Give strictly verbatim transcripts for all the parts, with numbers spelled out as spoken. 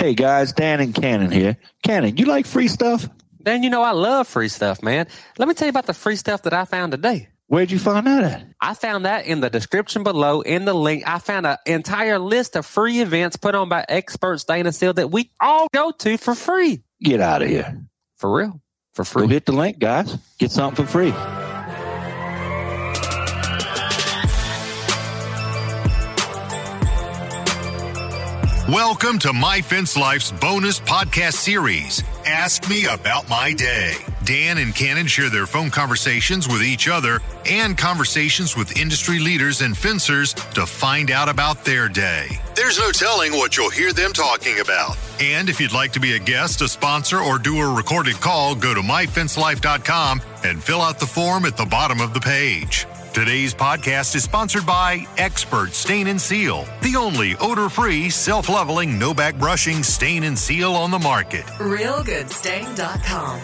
Hey guys, Dan and Cannon here. Cannon, you like free stuff? Dan, you know I love free stuff, man. Let me tell you about the free stuff that I found today. Where'd you find that at? I found that in the description below, in the link. I found an entire list of free events put on by Expert Stain and Seal that we all go to for free. Get out of here. For real. For free. Go hit the link, guys. Get something for free. Welcome to My Fence Life's bonus podcast series, Ask Me About My Day. Dan and Cannon share their phone conversations with each other and conversations with industry leaders and fencers to find out about their day. There's no telling what you'll hear them talking about. And if you'd like to be a guest, a sponsor, or do a recorded call, go to my fence life dot com and fill out the form at the bottom of the page. Today's podcast is sponsored by Expert Stain and Seal, the only odor-free, self-leveling, no-back brushing stain and seal on the market. real good stain dot com.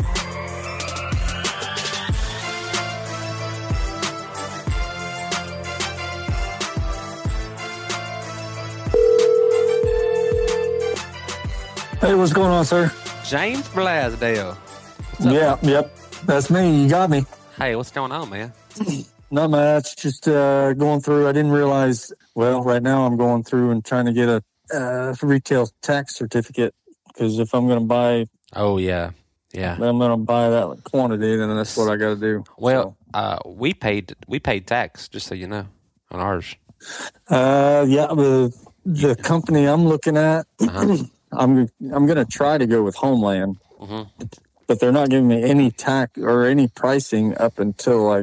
Hey, what's going on, sir? James Blasdale. Yeah, yep, that's me. You got me. Hey, what's going on, man? Not much. Just uh, going through. I didn't realize. Well, right now I'm going through and trying to get a uh, retail tax certificate because if I'm going to buy, oh yeah, yeah, I'm going to buy that quantity, then that's what I got to do. Well, so. uh, we paid we paid tax, just so you know, on ours. Uh, yeah, the the company I'm looking at, uh-huh. I'm I'm going to try to go with Homeland, mm-hmm. but they're not giving me any tax or any pricing up until I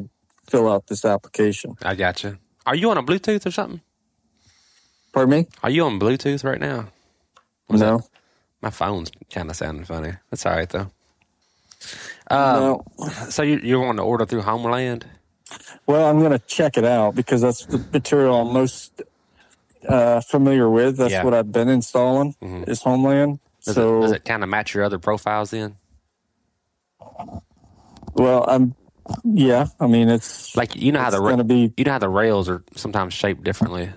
fill out this application. I gotcha. Are you on a Bluetooth or something? Pardon me? Are you on Bluetooth right now? What's no. That? My phone's kind of sounding funny. That's all right, though. Uh, no. So you, you're wanting to order through Homeland? Well, I'm going to check it out because that's the material I'm most uh, familiar with. That's yeah. what I've been installing mm-hmm. is Homeland. Does so, it, does it kind of match your other profiles then? Well, I'm... Yeah, I mean it's like you know how the ra- be, you know how the rails are sometimes shaped differently.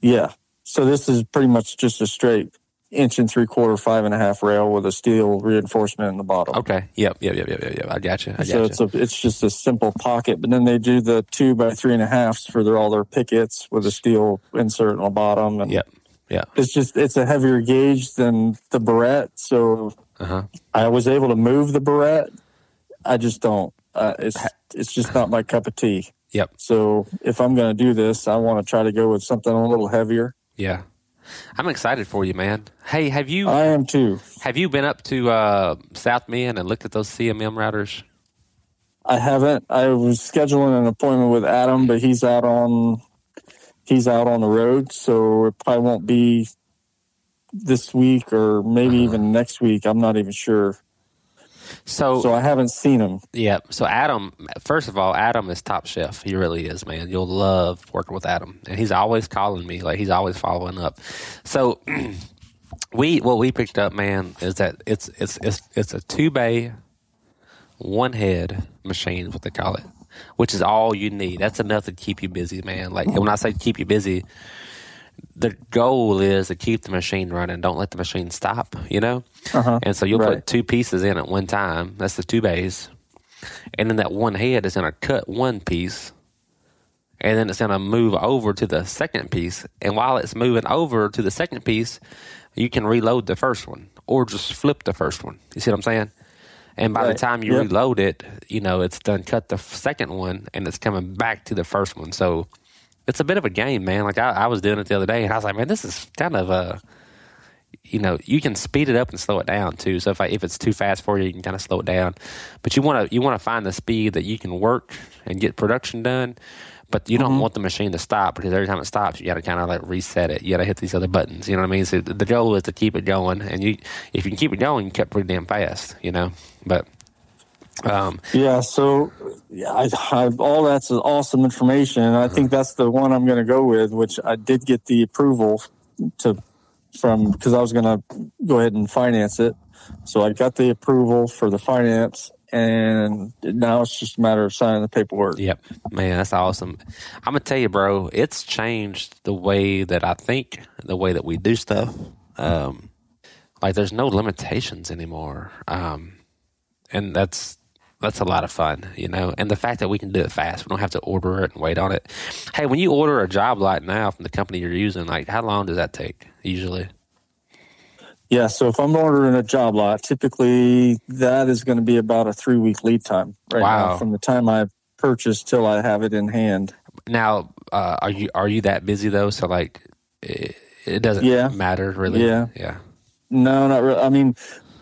Yeah, so this is pretty much just a straight inch and three quarter, five and a half rail with a steel reinforcement in the bottom. Okay, yep, yep, yep, yep, yep. yep. I got you. I got so you. it's a, it's just a simple pocket, but then they do the two by three and a halfs for their all their pickets with a steel insert on the bottom. And yep, yeah. It's just it's a heavier gauge than the Barrette, so uh-huh. I was able to move the Barrette. I just don't. Uh, it's it's just not my cup of tea. Yep. So if I'm going to do this, I want to try to go with something a little heavier. Yeah. I'm excited for you, man. Hey, have you... I am too. Have you been up to uh, South Bend and looked at those C M M routers? I haven't. I was scheduling an appointment with Adam, but he's out on he's out on the road, so it probably won't be this week or maybe uh-huh. even next week. I'm not even sure. So, so I haven't seen him. Yeah. So Adam, first of all, Adam is top chef. He really is, man. You'll love working with Adam, and he's always calling me. Like he's always following up. So we what we picked up, man, is that it's it's it's it's a two bay, one head machine is what they call it, which is all you need. That's enough to keep you busy, man. Like when I say keep you busy, the goal is to keep the machine running. Don't let the machine stop, you know? Uh-huh. And so you'll right. put two pieces in at one time. That's the two bays. And then that one head is going to cut one piece. And then it's going to move over to the second piece. And while it's moving over to the second piece, you can reload the first one or just flip the first one. You see what I'm saying? And by right. the time you yep. reload it, you know, it's done cut the second one and it's coming back to the first one. So... it's a bit of a game, man. Like, I, I was doing it the other day, and I was like, man, this is kind of a, you know, you can speed it up and slow it down, too. So if I, if it's too fast for you, you can kind of slow it down. But you want to you want to find the speed that you can work and get production done, but you don't mm-hmm. want the machine to stop because every time it stops, you got to kind of, like, reset it. You got to hit these other buttons, you know what I mean? So the goal is to keep it going, and you if you can keep it going, you cut pretty damn fast, you know? But... Um, yeah, so yeah, I, I, all that's awesome information. And I think that's the one I'm going to go with, which I did get the approval to from because I was going to go ahead and finance it. So I got the approval for the finance, and now it's just a matter of signing the paperwork. Yep, man, that's awesome. I'm going to tell you, bro, it's changed the way that I think, the way that we do stuff. Um, like there's no limitations anymore. Um, and that's, that's a lot of fun, you know, and the fact that we can do it fast. We don't have to order it and wait on it. Hey, when you order a job lot now from the company you're using, like how long does that take usually? Yeah, so if I'm ordering a job lot, typically that is going to be about a three-week lead time right wow. now from the time I purchase till I have it in hand. Now, uh, are you are you that busy though? So like it, it doesn't yeah. matter really? Yeah. yeah. No, not really. I mean,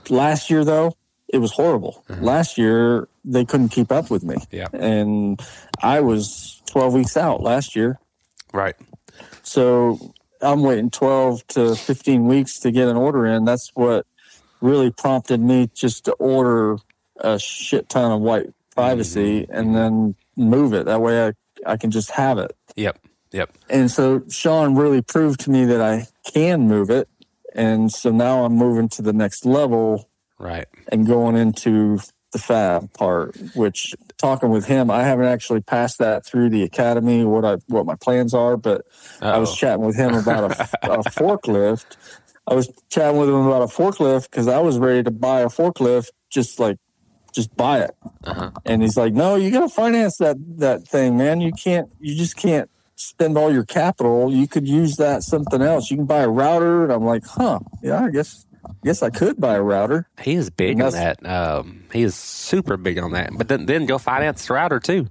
last year though, it was horrible. Mm-hmm. Last year, they couldn't keep up with me. Yeah. And I was twelve weeks out last year. Right. So I'm waiting twelve to fifteen weeks to get an order in. That's what really prompted me just to order a shit ton of white privacy mm-hmm. and then move it. That way I, I can just have it. Yep, yep. And so Sean really proved to me that I can move it. And so now I'm moving to the next level. Right. And going into the fab part, which talking with him, I haven't actually passed that through the academy, what I what my plans are, but Uh-oh. I was chatting with him about a, a forklift. I was chatting with him about a forklift because I was ready to buy a forklift, just like, just buy it. Uh-huh. And he's like, no, you got to finance that, that thing, man. You can't, you just can't spend all your capital. You could use that something else. You can buy a router. And I'm like, huh, yeah, I guess. Yes, I could buy a router. He is big on that. Um, he is super big on that. But then, then go finance the router too.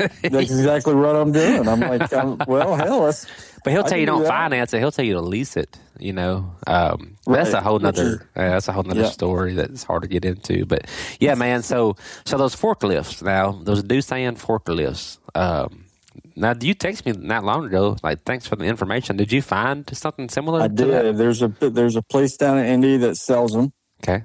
That's exactly what I'm doing. I'm like, I'm, well, hell, that's. But he'll tell you don't finance it. He'll tell you to lease it. You know, um, right. that's a whole nother. Uh, that's a whole nother yeah. story that's hard to get into. But yeah, man. So, so those forklifts now, those Doosan forklifts. Um, Now, you text me not long ago, like, thanks for the information. Did you find something similar? I did. To that? There's a there's a place down in Indy that sells them. Okay.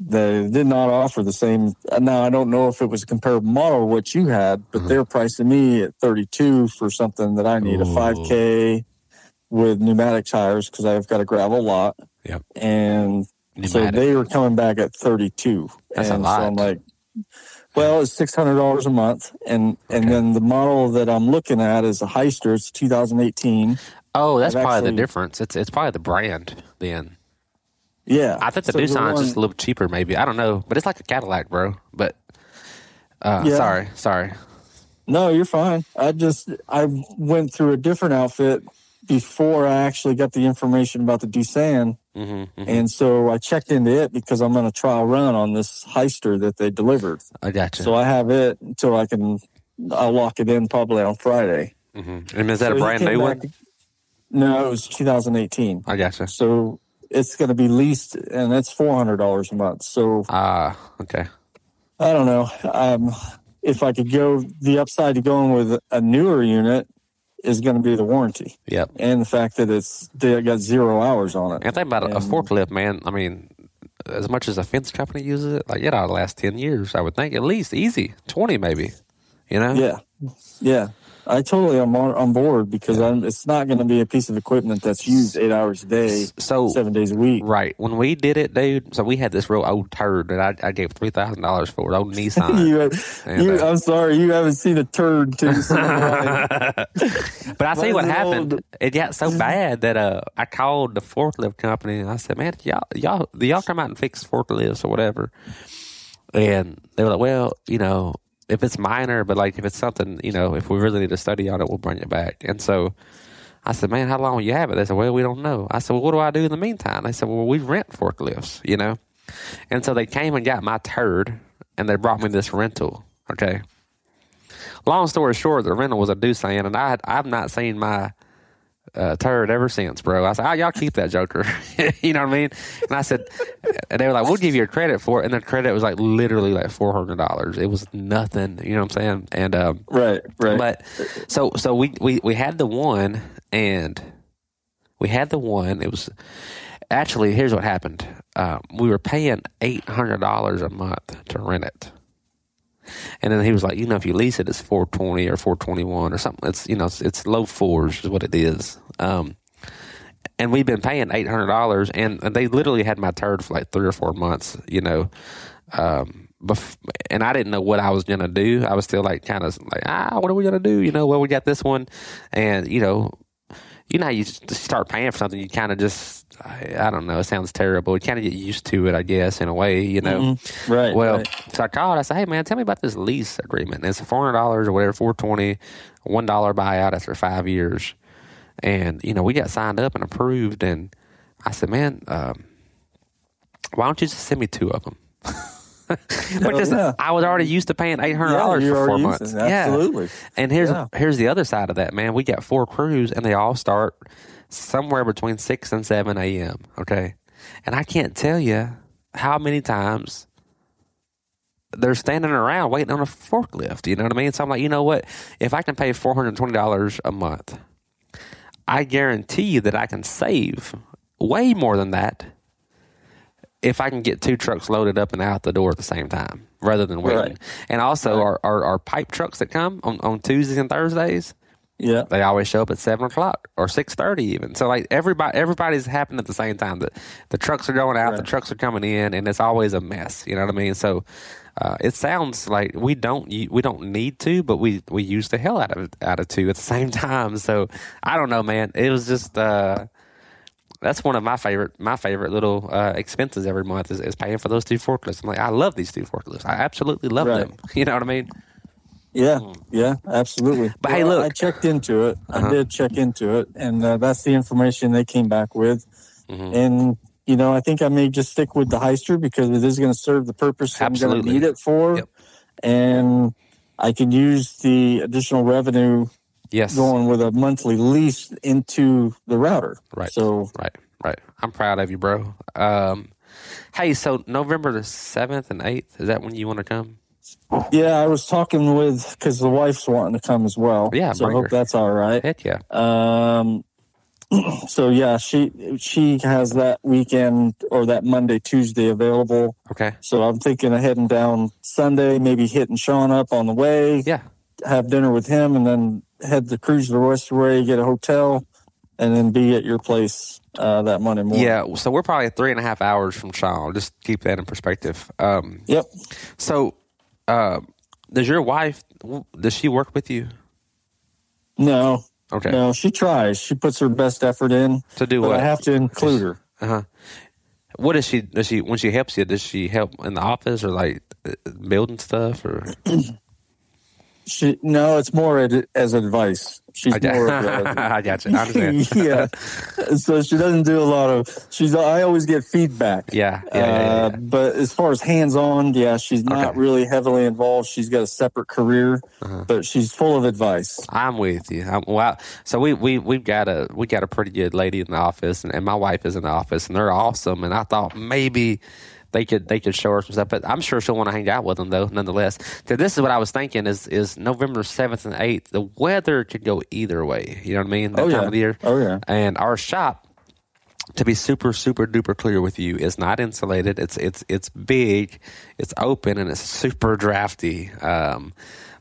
They did not offer the same. Now, I don't know if it was a comparable model to what you had, but mm-hmm. they're pricing me at thirty-two for something that I need, Ooh. a five K with pneumatic tires because I've got a gravel lot. Yep. And pneumatic. So they were coming back at thirty-two. That's and a lot. So I'm like... Well, it's six hundred dollars a month, and, okay. and then the model that I'm looking at is a Hyster. It's two thousand eighteen. Oh, that's I've probably actually, the difference. It's it's probably the brand then. Yeah. I think the so Doosan's just a little cheaper maybe. I don't know, but it's like a Cadillac, bro. But uh, yeah. sorry, sorry. No, you're fine. I just I went through a different outfit before I actually got the information about the Doosan. Mm-hmm, mm-hmm. And so I checked into it because I'm going to trial run on this Hyster that they delivered. I got you. So I have it until I can, I'll lock it in probably on Friday. Mm-hmm. And is that so a brand new back, one? No, it was two thousand eighteen. I got you. So it's going to be leased and it's four hundred dollars a month. So, ah, uh, okay. I don't know. Um, if I could go, the upside to going with a newer unit is going to be the warranty. Yep. And the fact that it's they got zero hours on it. And think about and, a forklift, man. I mean, as much as a fence company uses it, like it ought to last ten years, I would think, at least easy, twenty maybe, you know? Yeah. Yeah. I totally am on, on board because yeah. I'm, it's not going to be a piece of equipment that's used eight hours a day, so, seven days a week. Right. When we did it, dude, so we had this real old turd that I, I gave three thousand dollars for it, old Nissan. you have, and, you, uh, I'm sorry, you haven't seen a turd too soon. But I see what happened. Old? It got so bad that uh, I called the forklift company and I said, man, y'all, y'all, do y'all come out and fix forklifts or whatever? And they were like, well, you know, if it's minor, but like if it's something, you know, if we really need to study on it, we'll bring it back. And so I said, man, how long will you have it? They said, well, we don't know. I said, well, what do I do in the meantime? They said, well, we rent forklifts, you know? And so they came and got my turd and they brought me this rental. Okay. Long story short, the rental was a Doosan and I had, I've not seen my uh, turd ever since, bro. I said, oh, y'all keep that joker. You know what I mean? And I said, and they were like, we'll give you a credit for it. And the credit was like literally like four hundred dollars. It was nothing. You know what I'm saying? And, um, right, right. But so, so we, we, we had the one and we had the one. It was actually, here's what happened. Um, we were paying eight hundred dollars a month to rent it. And then he was like, you know, if you lease it, it's four twenty or four twenty-one or something. It's, you know, it's, it's low fours is what it is. Um, and we've been paying eight hundred dollars and, and they literally had my turd for like three or four months, you know, um, bef- and I didn't know what I was going to do. I was still like, kind of like, ah, what are we going to do? You know, well, we got this one and, you know, you know how you start paying for something, you kind of just, I, I don't know, it sounds terrible. You kind of get used to it, I guess, in a way, you know. Mm-hmm. Right. Well, right. So I called. I said, hey, man, tell me about this lease agreement. And it's four hundred dollars or whatever, four hundred twenty dollars, one dollar buyout after five years. And, you know, we got signed up and approved. And I said, man, um, why don't you just send me two of them? But just, yeah. I was already used to paying eight hundred dollars yeah, for four months. It. Absolutely. Yeah. And here's yeah. here's the other side of that, man. We got four crews, and they all start somewhere between six and seven a m. Okay, and I can't tell you how many times they're standing around waiting on a forklift. You know what I mean? So I'm like, you know what? If I can pay four hundred twenty dollars a month, I guarantee you that I can save way more than that. If I can get two trucks loaded up and out the door at the same time rather than waiting. Right. And also right. our, our, our pipe trucks that come on, on Tuesdays and Thursdays, yeah, they always show up at seven o'clock or six thirty even. So like everybody everybody's happening at the same time. The, the trucks are going out, right. the trucks are coming in, and it's always a mess. You know what I mean? So uh, it sounds like we don't we don't need to, but we, we use the hell out of, out of two at the same time. So I don't know, man. It was just... Uh, That's one of my favorite my favorite little uh, expenses every month is, is paying for those two forklifts. I'm like, I love these two forklifts. I absolutely love right. them. You know what I mean? Yeah, yeah, absolutely. But well, hey, look. I checked into it. Uh-huh. I did check into it, and uh, that's the information they came back with. Mm-hmm. And, you know, I think I may just stick with the Hyster because it is going to serve the purpose that I'm going to need it for. Yep. And I can use the additional revenue Yes. going with a monthly lease into the router. Right. So right, right. I'm proud of you, bro. Um, hey, so November the seventh and eighth, is that when you want to come? Yeah, I was talking with, because the wife's wanting to come as well. Yeah, so I hope her. That's all right. Heck yeah. Um, so yeah, she she has that weekend or that Monday, Tuesday available. Okay. So I'm thinking of heading down Sunday, maybe hitting Sean up on the way. Yeah. Have dinner with him, and then head the cruise the rest of the way, get a hotel, and then be at your place uh, that Monday morning. Yeah, so we're probably three and a half hours from Sean. Just keep that in perspective. Um, yep. So uh, does your wife, does she work with you? No. Okay. No, she tries. She puts her best effort in. To do what? I have to include her. Uh-huh. What does she, does she, when she helps you, does she help in the office or like building stuff or... She, no, it's more ad, as advice. She's I got, more. Of I got you. I understand. yeah. So she doesn't do a lot of. She's. I always get feedback. Yeah. yeah, uh, yeah, yeah. But as far as hands-on, yeah, she's not okay. really heavily involved. She's got a separate career, uh-huh. but she's full of advice. I'm with you. I'm, well, so we we we've got a we got a pretty good lady in the office, and, and my wife is in the office, and they're awesome. And I thought maybe. They could they could show her some stuff, but I'm sure she'll want to hang out with them though. Nonetheless, so this is what I was thinking: is is November seventh and eighth. The weather could go either way. You know what I mean? That oh, time yeah. of the year. Oh yeah. And our shop, to be super super duper clear with you, is not insulated. It's it's it's big, it's open, and it's super drafty. Um,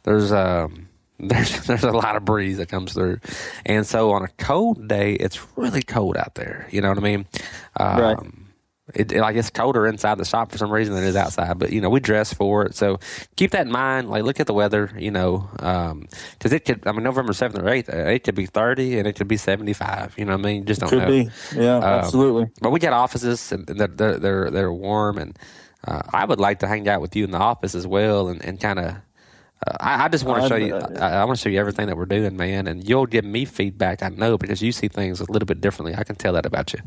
there's um there's there's a lot of breeze that comes through, and so on a cold day, it's really cold out there. You know what I mean? Um, right. It, it, like it's colder inside the shop for some reason than it is outside, but you know we dress for it, so keep that in mind. Like look at the weather, you know, because um, it could. I mean, November seventh or eighth, it could be thirty and it could be seventy-five. You know what I mean? Just don't could know. Be, yeah, um, absolutely. But we got offices and they're they're they're, they're warm, and uh, I would like to hang out with you in the office as well, and, and kind of. Uh, I, I just want to show you. I, I want to show you everything that we're doing, man, and you'll give me feedback. I know because you see things a little bit differently. I can tell that about you.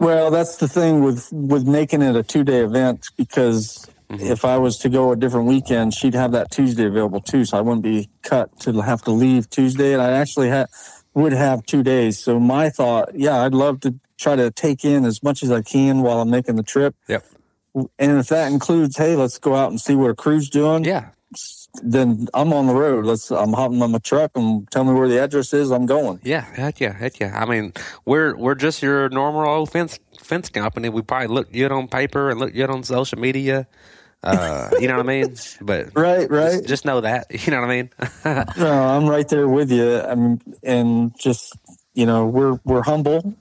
Well, that's the thing with, with making it a two-day event because mm-hmm. if I was to go a different weekend, she'd have that Tuesday available too, so I wouldn't be cut to have to leave Tuesday, and I actually ha- would have two days. So my thought, yeah, I'd love to try to take in as much as I can while I'm making the trip. Yep. And if that includes, hey, let's go out and see what a crew's doing. Yeah. Then I'm on the road. Let's. I'm hopping on my truck and tell me where the address is. I'm going. Yeah, heck yeah, heck yeah. I mean, we're we're just your normal old fence fence company. We probably look good on paper and look good on social media. Uh, you know what I mean? But right, right. Just, just know that. You know what I mean? No, I'm right there with you. I'm and just you know we're we're humble,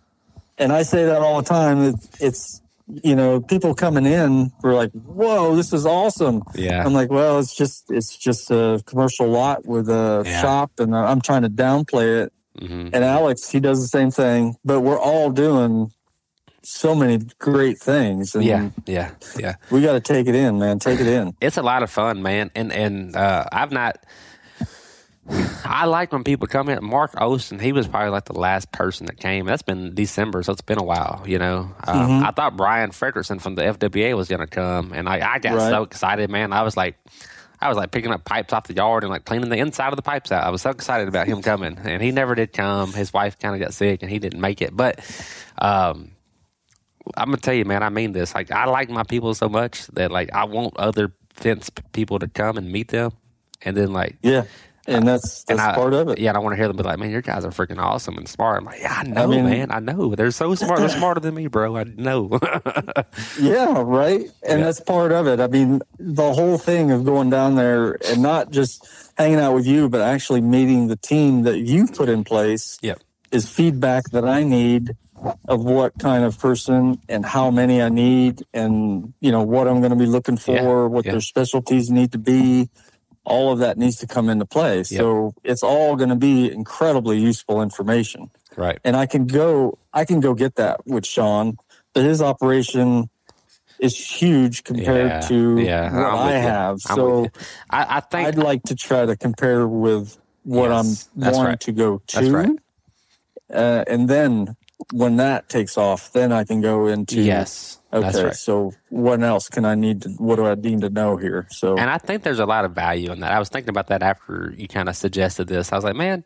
and I say that all the time. It, it's. You know, people coming in were like, "Whoa, this is awesome!" Yeah, I'm like, "Well, it's just it's just a commercial lot with a yeah. shop, and I'm trying to downplay it." Mm-hmm. And Alex, he does the same thing, but we're all doing so many great things. And yeah, yeah, yeah. We got to take it in, man. Take it in. It's a lot of fun, man. And and uh, I've not. I like when people come in. Mark Olson, he was probably like the last person that came. That's been December, so it's been a while, you know. Um, mm-hmm. I thought Brian Fredrickson from the F W A was going to come, and I, I got right. so excited, man. I was like, I was like picking up pipes off the yard and like cleaning the inside of the pipes out. I was so excited about him coming, and he never did come. His wife kind of got sick, and he didn't make it. But um, I'm gonna tell you, man, I mean this. Like, I like my people so much that like I want other fence people to come and meet them, and then like yeah. And that's, that's and I, part of it. Yeah, and I want to hear them be like, man, your guys are freaking awesome and smart. I'm like, yeah, I know, I mean, man. I know. They're so smart. They're smarter than me, bro. I know. Yeah, right? And yeah. that's part of it. I mean, the whole thing of going down there and not just hanging out with you, but actually meeting the team that you put in place yep. is feedback that I need of what kind of person and how many I need and, you know, what I'm going to be looking for, yeah. what yeah. their specialties need to be. All of that needs to come into play. Yep. So it's all going to be incredibly useful information. Right. And I can go I can go get that with Sean, but his operation is huge compared yeah. to yeah. what I'm I have. So I, I think I'd like to try to compare with what yes, I'm wanting right. to go to. That's right. Uh, and then when that takes off, then I can go into yes. Okay, that's right. So what else can I need to, what do I need to know here? So, and I think there's a lot of value in that. I was thinking about that after you kind of suggested this. I was like, man,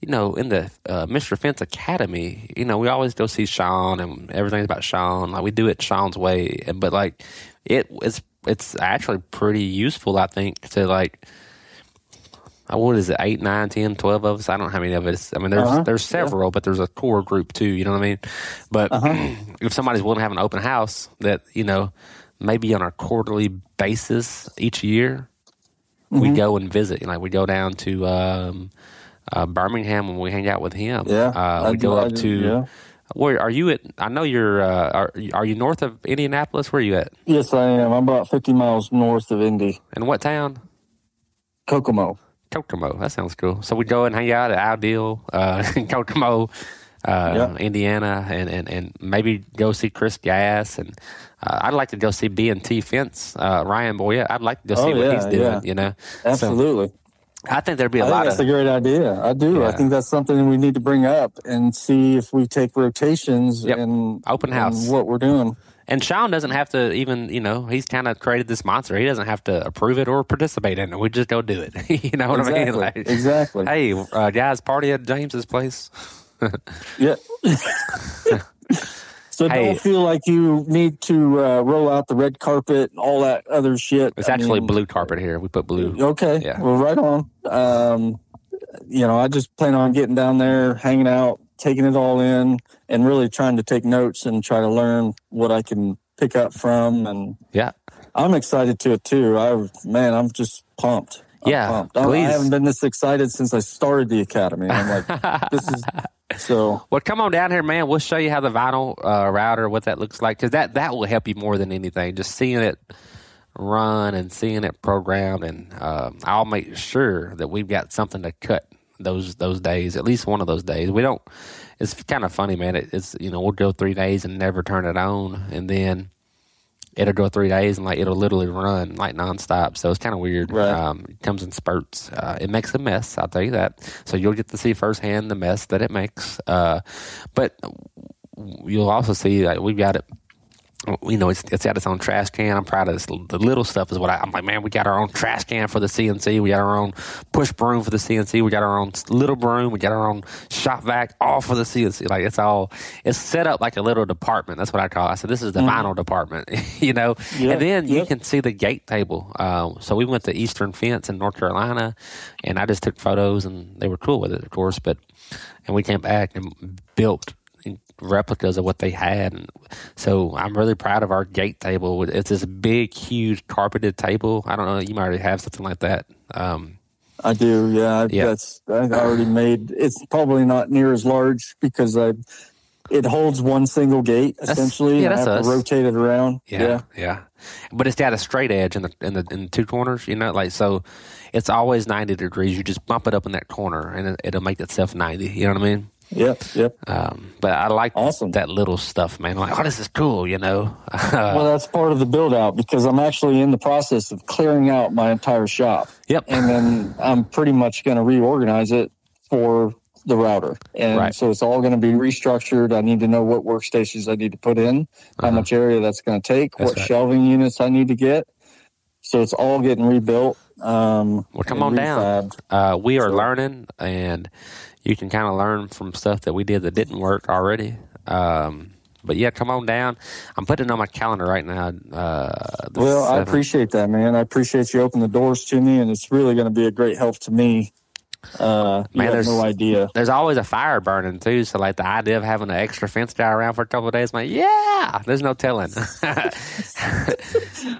you know, in the uh, Mister Fence Academy, you know, we always go see Sean and everything's about Sean. Like we do it Sean's way, and but like it, it's it's actually pretty useful, I think, to like. What is it, eight, nine, ten, twelve of us? I don't know how many of us. I mean, there's uh-huh. there's several, yeah. but there's a core group too, you know what I mean? But uh-huh. if somebody's willing to have an open house that, you know, maybe on a quarterly basis each year, mm-hmm. we go and visit. You know, we go down to um, uh, Birmingham and we hang out with him. Yeah, uh, we do, go up do, to... Yeah. Where are you at? I know you're. Uh, are, are you north of Indianapolis? Where are you at? Yes, I am. I'm about fifty miles north of Indy. And what town? Kokomo. Kokomo, that sounds cool. So we go and hang out at Ideal, uh, in Kokomo, uh, yep. Indiana, and, and, and maybe go see Chris Gass. And uh, I'd like to go see B and T Fence, uh, Ryan Boyette. I'd like to go see oh, what yeah, he's doing, yeah. you know. Absolutely. So I think there'd be a I lot think that's of... that's a great idea. I do. Yeah. I think that's something we need to bring up and see if we take rotations yep. and open house and what we're doing. And Sean doesn't have to even, you know, he's kind of created this monster. He doesn't have to approve it or participate in it. We just go do it. You know what exactly, I mean? Like, exactly. Hey, uh, guys, party at James's place. yeah. So hey, don't feel like you need to uh, roll out the red carpet and all that other shit. It's I actually mean, blue carpet here. We put blue. Okay. Yeah. Well, right on. Um, you know, I just plan on getting down there, hanging out, taking it all in and really trying to take notes and try to learn what I can pick up from. And yeah, I'm excited to it too. I, man, I'm just pumped. I'm yeah. Pumped. I, I haven't been this excited since I started the Academy. I'm like, this is so. Well, come on down here, man. We'll show you how the vinyl uh, router, what that looks like. Cause that, that will help you more than anything. Just seeing it run and seeing it programmed. And um, I'll make sure that we've got something to cut those those days, at least one of those days. We don't, it's kind of funny, man. It, it's, you know, we'll go three days and never turn it on, and then it'll go three days and like it'll literally run like nonstop. So it's kind of weird. Right. Um, it comes in spurts. Uh, it makes a mess, I'll tell you that. So you'll get to see firsthand the mess that it makes. Uh, but you'll also see that like, we've got it. You know, it's it's got its own trash can. I'm proud of this. The little stuff is what I, I'm like, man, we got our own trash can for the C N C. We got our own push broom for the C N C. We got our own little broom. We got our own shop vac, all for the C N C. Like, it's all, it's set up like a little department. That's what I call it. I said, this is the mm. vinyl department, you know. Yep. And then you yep. can see the gate table. Uh, so we went to Eastern Fence in North Carolina, and I just took photos, and they were cool with it, of course. But and we came back and built replicas of what they had. And so I'm really proud of our gate table. It's this big, huge carpeted table. I don't know. You might already have something like that. Um, I do. Yeah. yeah. That's, I already made, it's probably not near as large because I It holds one single gate, essentially. That's, yeah, that's I have us. to rotate it around. Yeah, yeah, yeah. But it's got a straight edge in the in the in two corners. You know, like so, it's always ninety degrees. You just bump it up in that corner, and it, it'll make itself ninety. You know what I mean? Yep, yep. Um, but I like awesome. that little stuff, man. Like, oh, this is cool, you know. Well, that's part of the build out because I'm actually in the process of clearing out my entire shop. Yep. And then I'm pretty much going to reorganize it for the router. And right. so it's all going to be restructured. I need to know what workstations I need to put in, how uh-huh. much area that's going to take, that's what right. shelving units I need to get. So it's all getting rebuilt. Um, well, come on refabbed. down. Uh, we are so, learning and... You can kind of learn from stuff that we did that didn't work already. Um, but yeah, come on down. I'm putting it on my calendar right now. Uh, well, seventh. I appreciate that, man. I appreciate you opening the doors to me, and it's really going to be a great help to me. Uh, man, there's no idea. There's always a fire burning, too. So, like, the idea of having an extra fence guy around for a couple of days, I'm like, yeah, there's no telling.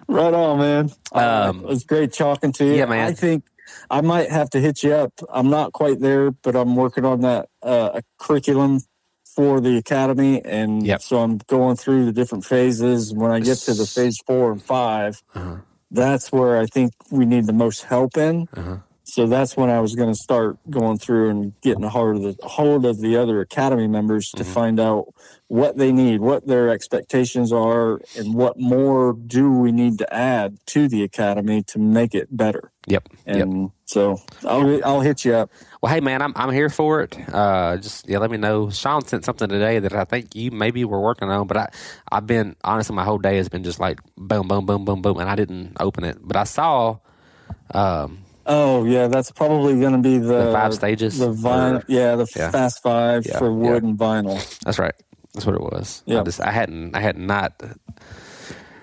Right on, man. Um, uh, it was great talking to you. Yeah, man. I think. I might have to hit you up. I'm not quite there, but I'm working on that uh, curriculum for the academy. And yep. so I'm going through the different phases. When I get to the phase four and five, uh-huh. that's where I think we need the most help in. Uh-huh. So that's when I was going to start going through and getting a hold of the, hold of the other academy members mm-hmm. to find out what they need, what their expectations are, and what more do we need to add to the academy to make it better. Yep. And yep. so I'll I'll hit you up. Well, hey man, I'm I'm here for it. Uh, just yeah, let me know. Sean sent something today that I think you maybe were working on, but I I've been honestly my whole day has been just like boom boom boom boom boom, and I didn't open it, but I saw. Um, oh yeah, that's probably going to be the, the five stages. The vinyl, yeah, the yeah. fast five yeah. for wood yeah. and vinyl. That's right. That's what it was. Yeah, I just I hadn't I had not.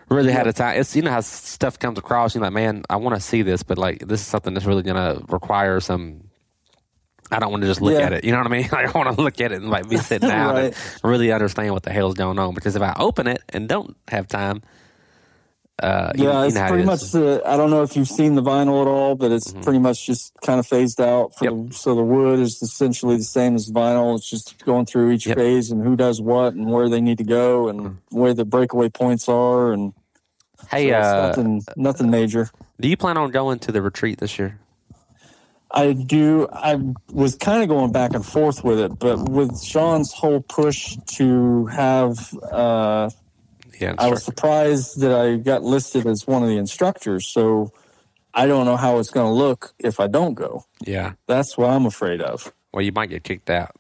Really had a time. It's you know how stuff comes across. You're like, man, I want to see this, but like this is something that's really gonna require some. I don't want to just look yeah. at it. You know what I mean? Like I want to look at it and like be sitting down right. and really understand what the hell's going on. Because if I open it and don't have time, uh, yeah, you know, it's you know pretty it much. The, I don't know if you've seen the vinyl at all, but it's mm-hmm. pretty much just kind of phased out. For yep. the, so the wood is essentially the same as vinyl. It's just going through each yep. phase and who does what and where they need to go and mm-hmm. where the breakaway points are and. Hey, so uh, nothing, nothing major. Do you plan on going to the retreat this year? I do. I was kind of going back and forth with it, but with Sean's whole push to have, uh, yeah, I was surprised that I got listed as one of the instructors. So I don't know how it's going to look if I don't go. Yeah. That's what I'm afraid of. Well, you might get kicked out.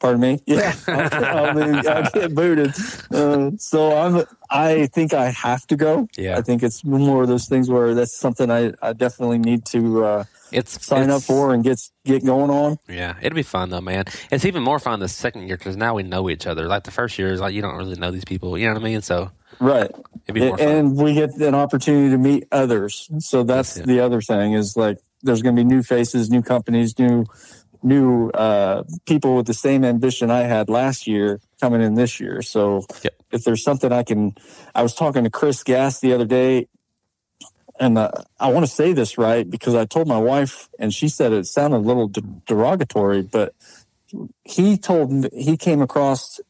Pardon me? Yeah, I'll, I'll, I'll get booted. Uh, so I'm. I think I have to go. Yeah. I think it's more of those things where that's something I, I definitely need to uh, it's, sign it's, up for and get get going on. Yeah, it'll be fun though, man. It's even more fun the second year because now we know each other. Like the first year is like you don't really know these people. You know what I mean? So right. It'd be more fun. And we get an opportunity to meet others. So that's, that's the other thing is like there's going to be new faces, new companies, new. new uh, people with the same ambition I had last year coming in this year. So yep. if there's something I can... I was talking to Chris Gass the other day, and uh, I want to say this right because I told my wife, and she said it sounded a little de- derogatory, but he told me he came across...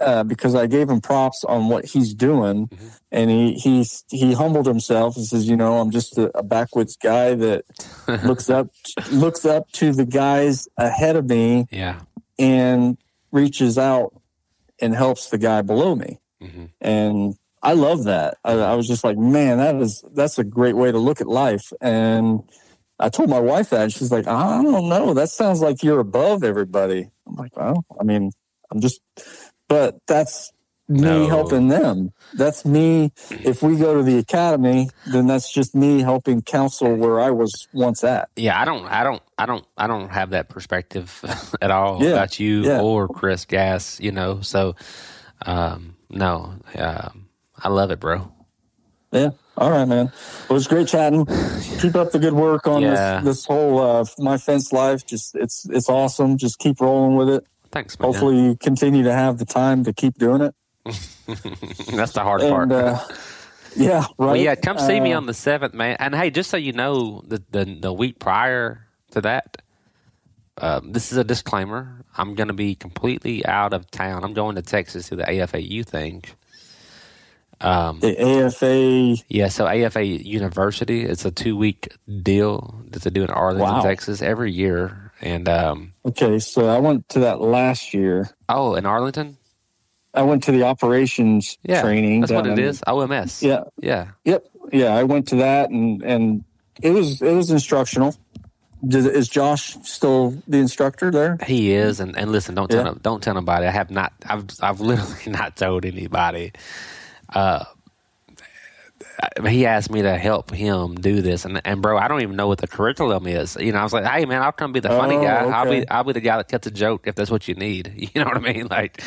Uh, because I gave him props on what he's doing, mm-hmm. and he, he he humbled himself and says, you know, I'm just a, a backwoods guy that looks up looks up to the guys ahead of me, yeah. and reaches out and helps the guy below me. Mm-hmm. And I love that. I, I was just like, man, that is that's a great way to look at life. And I told my wife that, and she's like, I don't know, that sounds like you're above everybody. I'm like, well, I mean, I'm just. But that's me no. helping them. That's me. If we go to the academy, then that's just me helping counsel where I was once at. Yeah, I don't, I don't, I don't, I don't have that perspective at all yeah. about you yeah. or Chris Gass. You know, so um, no, uh, I love it, bro. Yeah. All right, man. Well, it was great chatting. Keep up the good work on yeah. this, this whole uh, My Fence Life. Just it's it's awesome. Just keep rolling with it. Thanks, man. Hopefully you continue to have the time to keep doing it. That's the hard and, part. Uh, yeah, right. Well, yeah, come see uh, me on the seventh, man. And, hey, just so you know, the, the the week prior to that, Uh, this is a disclaimer. I'm going to be completely out of town. I'm going to Texas to the A F A U thing. Um, the A F A? Yeah, so A F A University. It's a two-week deal that they do in Arlington, wow. Texas every year. And um, okay, so I went to that last year. Oh, in Arlington? I went to the operations yeah, training. That's what it in, is. O M S. Yeah. Yeah. Yep. Yeah. I went to that and, and it was it was instructional. Did, is Josh still the instructor there? He is. And, and listen, don't tell yeah. don't tell anybody. I have not. I've I've literally not told anybody. Uh, he asked me to help him do this, and and bro, I don't even know what the curriculum is. You know, I was like, hey man, I'll come be the funny oh, guy. Okay. I'll be I'll be the guy that cuts a joke if that's what you need. You know what I mean? Like.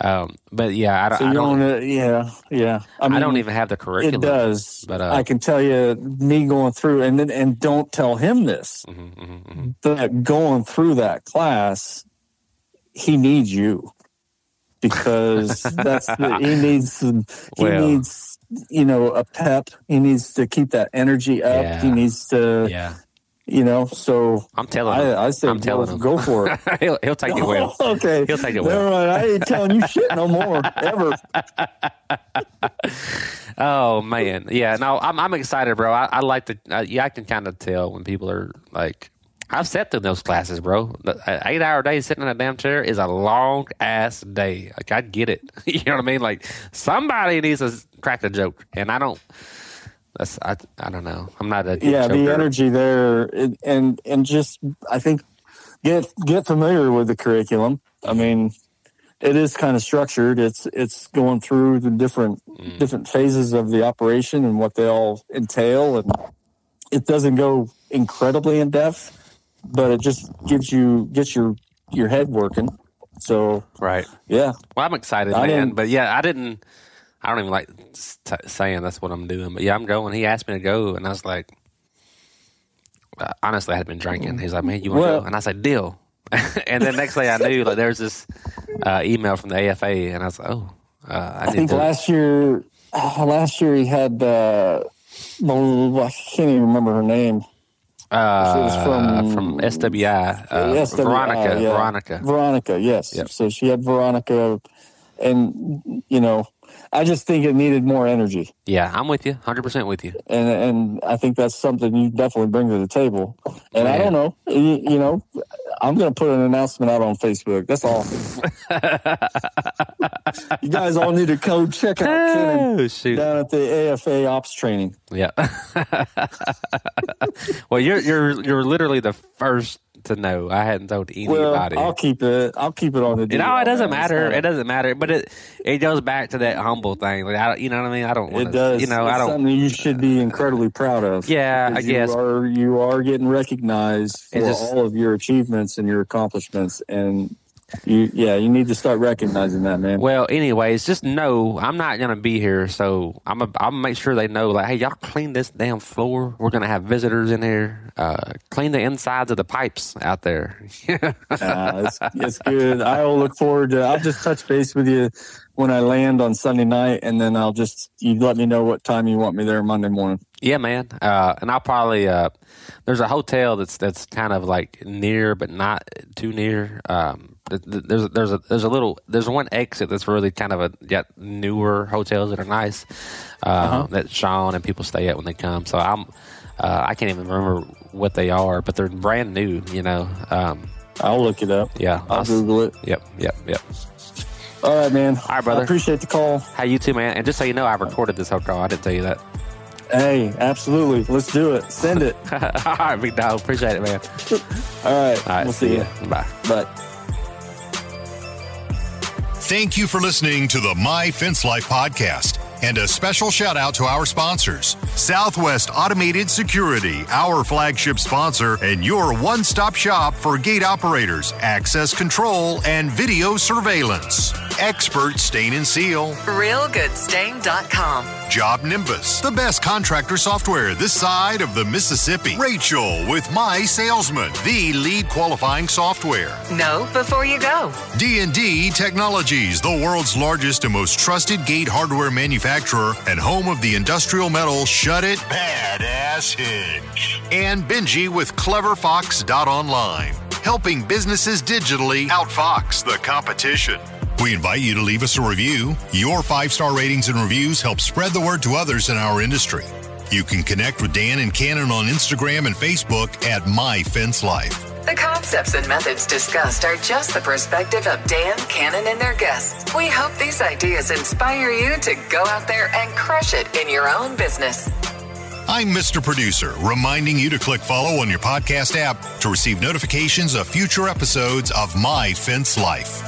Um, but yeah, I, so I don't. Wanna, yeah, yeah. I, mean, I don't even have the curriculum. It does, but uh, I can tell you, me going through and then and don't tell him this. Mm-hmm, mm-hmm. That going through that class, he needs you because that's the, he needs. He well, needs you know a pep. He needs to keep that energy up. Yeah, he needs to. Yeah. You know, so I'm telling him. I, I said, I'm telling him. Go for it. he'll, he'll take it well. Oh, okay. He'll take it well. All right. I ain't telling you shit no more, ever. Oh, man. Yeah. No, I'm I'm excited, bro. I, I like to, uh, yeah, I can kind of tell when people are like, I've sat through those classes, bro. An eight hour day sitting in a damn chair is a long ass day. Like, I get it. You know what I mean? Like, somebody needs to crack a joke. And I don't. That's, I I don't know. I'm not a yeah. Choker. The energy there, it, and and just I think get get familiar with the curriculum. I mean, it is kind of structured. It's it's going through the different mm. different phases of the operation and what they all entail, and it doesn't go incredibly in depth, but it just gives you gets your your head working. So right, yeah. Well, I'm excited, I man. But yeah, I didn't. I don't even like t- saying that's what I'm doing, but yeah, I'm going. He asked me to go, and I was like, honestly, I had been drinking. He's like, man, you want to go? And I said, deal. And then next thing I knew, like there was this uh, email from the A F A, and I was like, oh. Uh, I, I think last year, last year he had, uh, I can't even remember her name. Uh, so it was from, from S W I, uh, S W I Veronica. Yeah. Veronica. Veronica, yes. Yep. So she had Veronica, and, you know, I just think it needed more energy. Yeah, I'm with you, one hundred percent with you. And and I think that's something you definitely bring to the table. And man. I don't know, you, you know, I'm going to put an announcement out on Facebook. That's all. You guys all need to go check out oh, Kenan down at the A F A Ops training. Yeah. Well, you're you're you're literally the first to know. I hadn't told anybody. Well, I'll keep it. I'll keep it on the. You no, know, it doesn't matter. It doesn't matter. But it it goes back to that humble thing. Like I, you know what I mean. I don't. Wanna, it does. You know, it's I don't. Something you should be incredibly proud of. Yeah, I guess you are, you are getting recognized for just, all of your achievements and your accomplishments, and you yeah, you need to start recognizing that, man. Well, anyways, just know I'm not gonna be here, so I'm a, I'm make sure they know. Like, hey, y'all clean this damn floor. We're gonna have visitors in here. Uh, clean the insides of the pipes out there. Nah, it's, it's good. I'll look forward to. I'll just touch base with you when I land on Sunday night, and then I'll just you let me know what time you want me there Monday morning. Yeah, man. Uh, and I'll probably uh, there's a hotel that's that's kind of like near, but not too near. Um, there's there's a there's a little there's one exit that's really kind of a got newer hotels that are nice uh, uh-huh. that Sean and people stay at when they come. So I'm. Uh, I can't even remember what they are, but they're brand new, you know. Um, I'll look it up. Yeah. I'll, I'll Google it. Yep, yep, yep. All right, man. All right, brother. I appreciate the call. Hey, you too, man. And just so you know, I recorded this whole call. I didn't tell you that. Hey, absolutely. Let's do it. Send it. All right, big dog. Appreciate it, man. All right. All right. We'll see you. Bye. Bye. Thank you for listening to the My Fence Life podcast. And a special shout out to our sponsors, Southwest Automated Security, our flagship sponsor and your one-stop shop for gate operators, access control, and video surveillance. Expert Stain and Seal. Real Good Stain dot com. Job Nimbus, the best contractor software this side of the Mississippi. Rachel with MySalesman, the lead qualifying software. Know before you go. D and D Technologies, the world's largest and most trusted gate hardware manufacturer and home of the industrial metal Shut It Badass Hinge. And Benji with clever fox dot online. helping businesses digitally outfox the competition. We invite you to leave us a review. Your five-star ratings and reviews help spread the word to others in our industry. You can connect with Dan and Cannon on Instagram and Facebook at My Fence Life. The concepts and methods discussed are just the perspective of Dan, Cannon, and their guests. We hope these ideas inspire you to go out there and crush it in your own business. I'm Mister Producer, reminding you to click follow on your podcast app to receive notifications of future episodes of My Fence Life.